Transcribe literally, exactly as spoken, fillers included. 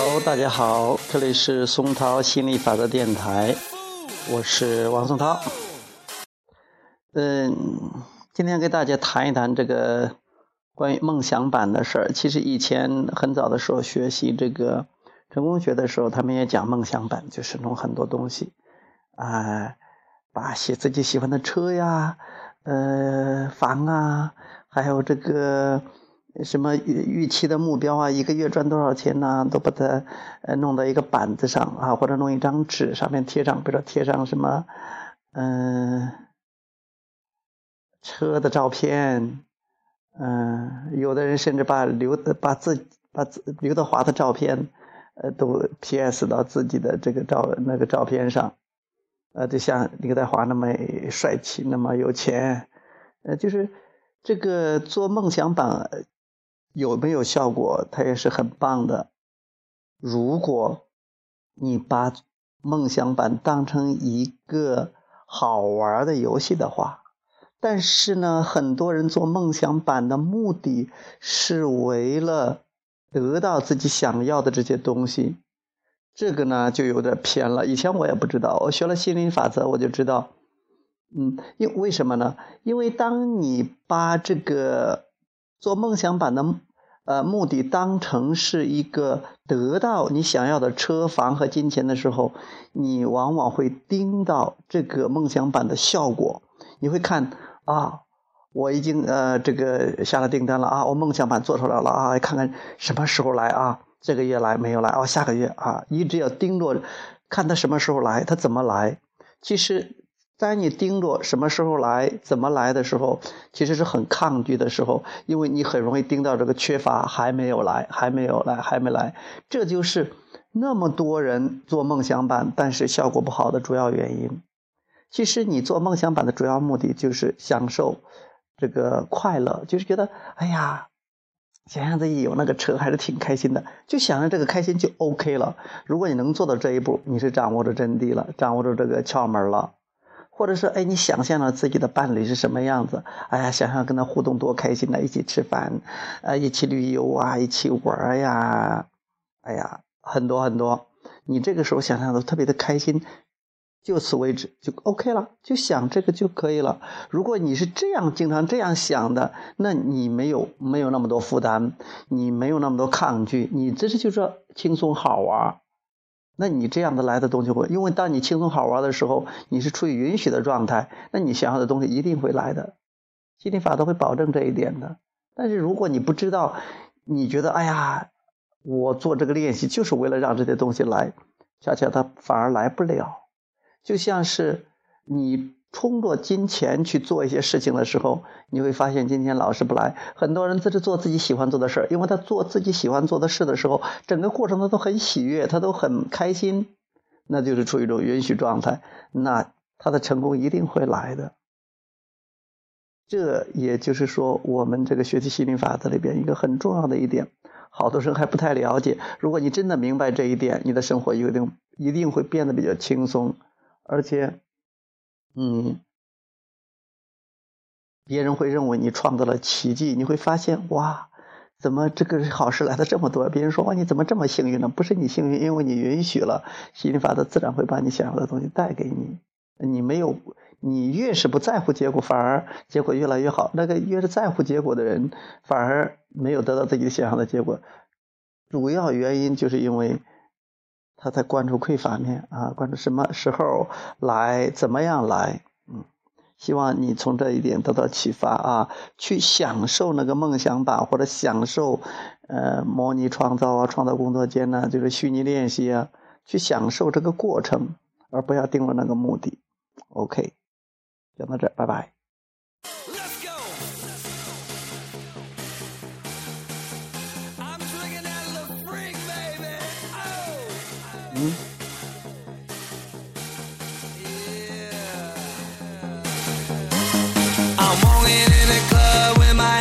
Hello， 大家好，这里是松涛心理法则电台，我是王松涛。嗯，今天跟大家谈一谈这个关于梦想版的事儿。其实以前很早的时候学习这个成功学的时候，他们也讲梦想版，就是弄很多东西啊、呃，把写自己喜欢的车呀、呃房啊，还有这个。什么预期的目标啊，一个月赚多少钱呢、啊？都把它呃弄到一个板子上啊，或者弄一张纸上面贴上，比如说贴上什么嗯、呃、车的照片，嗯、呃，有的人甚至把刘把自把刘德华的照片呃都 P S 到自己的这个照那个照片上，呃，就像刘德华那么帅气，那么有钱，呃，就是这个做梦想版。有没有效果？它也是很棒的。如果你把梦想版当成一个好玩的游戏的话，但是呢，很多人做梦想版的目的是为了得到自己想要的这些东西，这个呢就有点偏了。以前我也不知道，我学了心理法则我就知道，嗯，因为什么呢？因为当你把这个做梦想版的呃目的当成是一个得到你想要的车房和金钱的时候，你往往会盯到这个梦想版的效果。你会看啊，我已经呃这个下了订单了啊，我梦想版做出来了啊，看看什么时候来啊，这个月来没有来哦，下个月啊，一直要盯着看它什么时候来，它怎么来。其实在你盯着什么时候来怎么来的时候，其实是很抗拒的时候，因为你很容易盯到这个缺乏，还没有来还没有来还没来。这就是那么多人做梦想版但是效果不好的主要原因。其实你做梦想版的主要目的就是享受这个快乐，就是觉得哎呀，想象自己有那个车还是挺开心的，就想着这个开心就 OK 了。如果你能做到这一步，你是掌握着真谛了，掌握着这个窍门了。或者说，哎，你想象了自己的伴侣是什么样子？哎呀，想象跟他互动多开心的，一起吃饭，呃，一起旅游啊，一起玩呀，哎呀，很多很多。你这个时候想象的特别的开心，就此为止就 OK 了，就想这个就可以了。如果你是这样经常这样想的，那你没有没有那么多负担，你没有那么多抗拒，你这是就是轻松好玩。那你这样的来的东西会，因为当你轻松好玩的时候，你是处于允许的状态，那你想要的东西一定会来的。心理法则会保证这一点的。但是如果你不知道，你觉得哎呀，我做这个练习就是为了让这些东西来，恰恰它反而来不了。就像是你冲着金钱去做一些事情的时候，你会发现金钱老是不来。很多人这是做自己喜欢做的事儿，因为他做自己喜欢做的事的时候，整个过程他都很喜悦，他都很开心，那就是处于一种允许状态，那他的成功一定会来的。这也就是说我们这个学习心理法则里边一个很重要的一点，好多人还不太了解。如果你真的明白这一点，你的生活一定一定会变得比较轻松，而且嗯，别人会认为你创造了奇迹。你会发现，哇，怎么这个好事来的这么多？别人说，哇，你怎么这么幸运呢？不是你幸运，因为你允许了，心理法则自然会把你想要的东西带给你。你没有，你越是不在乎结果，反而结果越来越好。那个越是在乎结果的人，反而没有得到自己想要的结果。主要原因就是因为他在关注匮乏面啊，关注什么时候来，怎么样来。嗯，希望你从这一点得到启发啊，去享受那个梦想版，或者享受呃模拟创造啊，创造工作间呢、啊，就是虚拟练习啊，去享受这个过程，而不要盯着那个目的。OK， 讲到这儿，拜拜。Mm-hmm. Yeah. I'm walking in a club.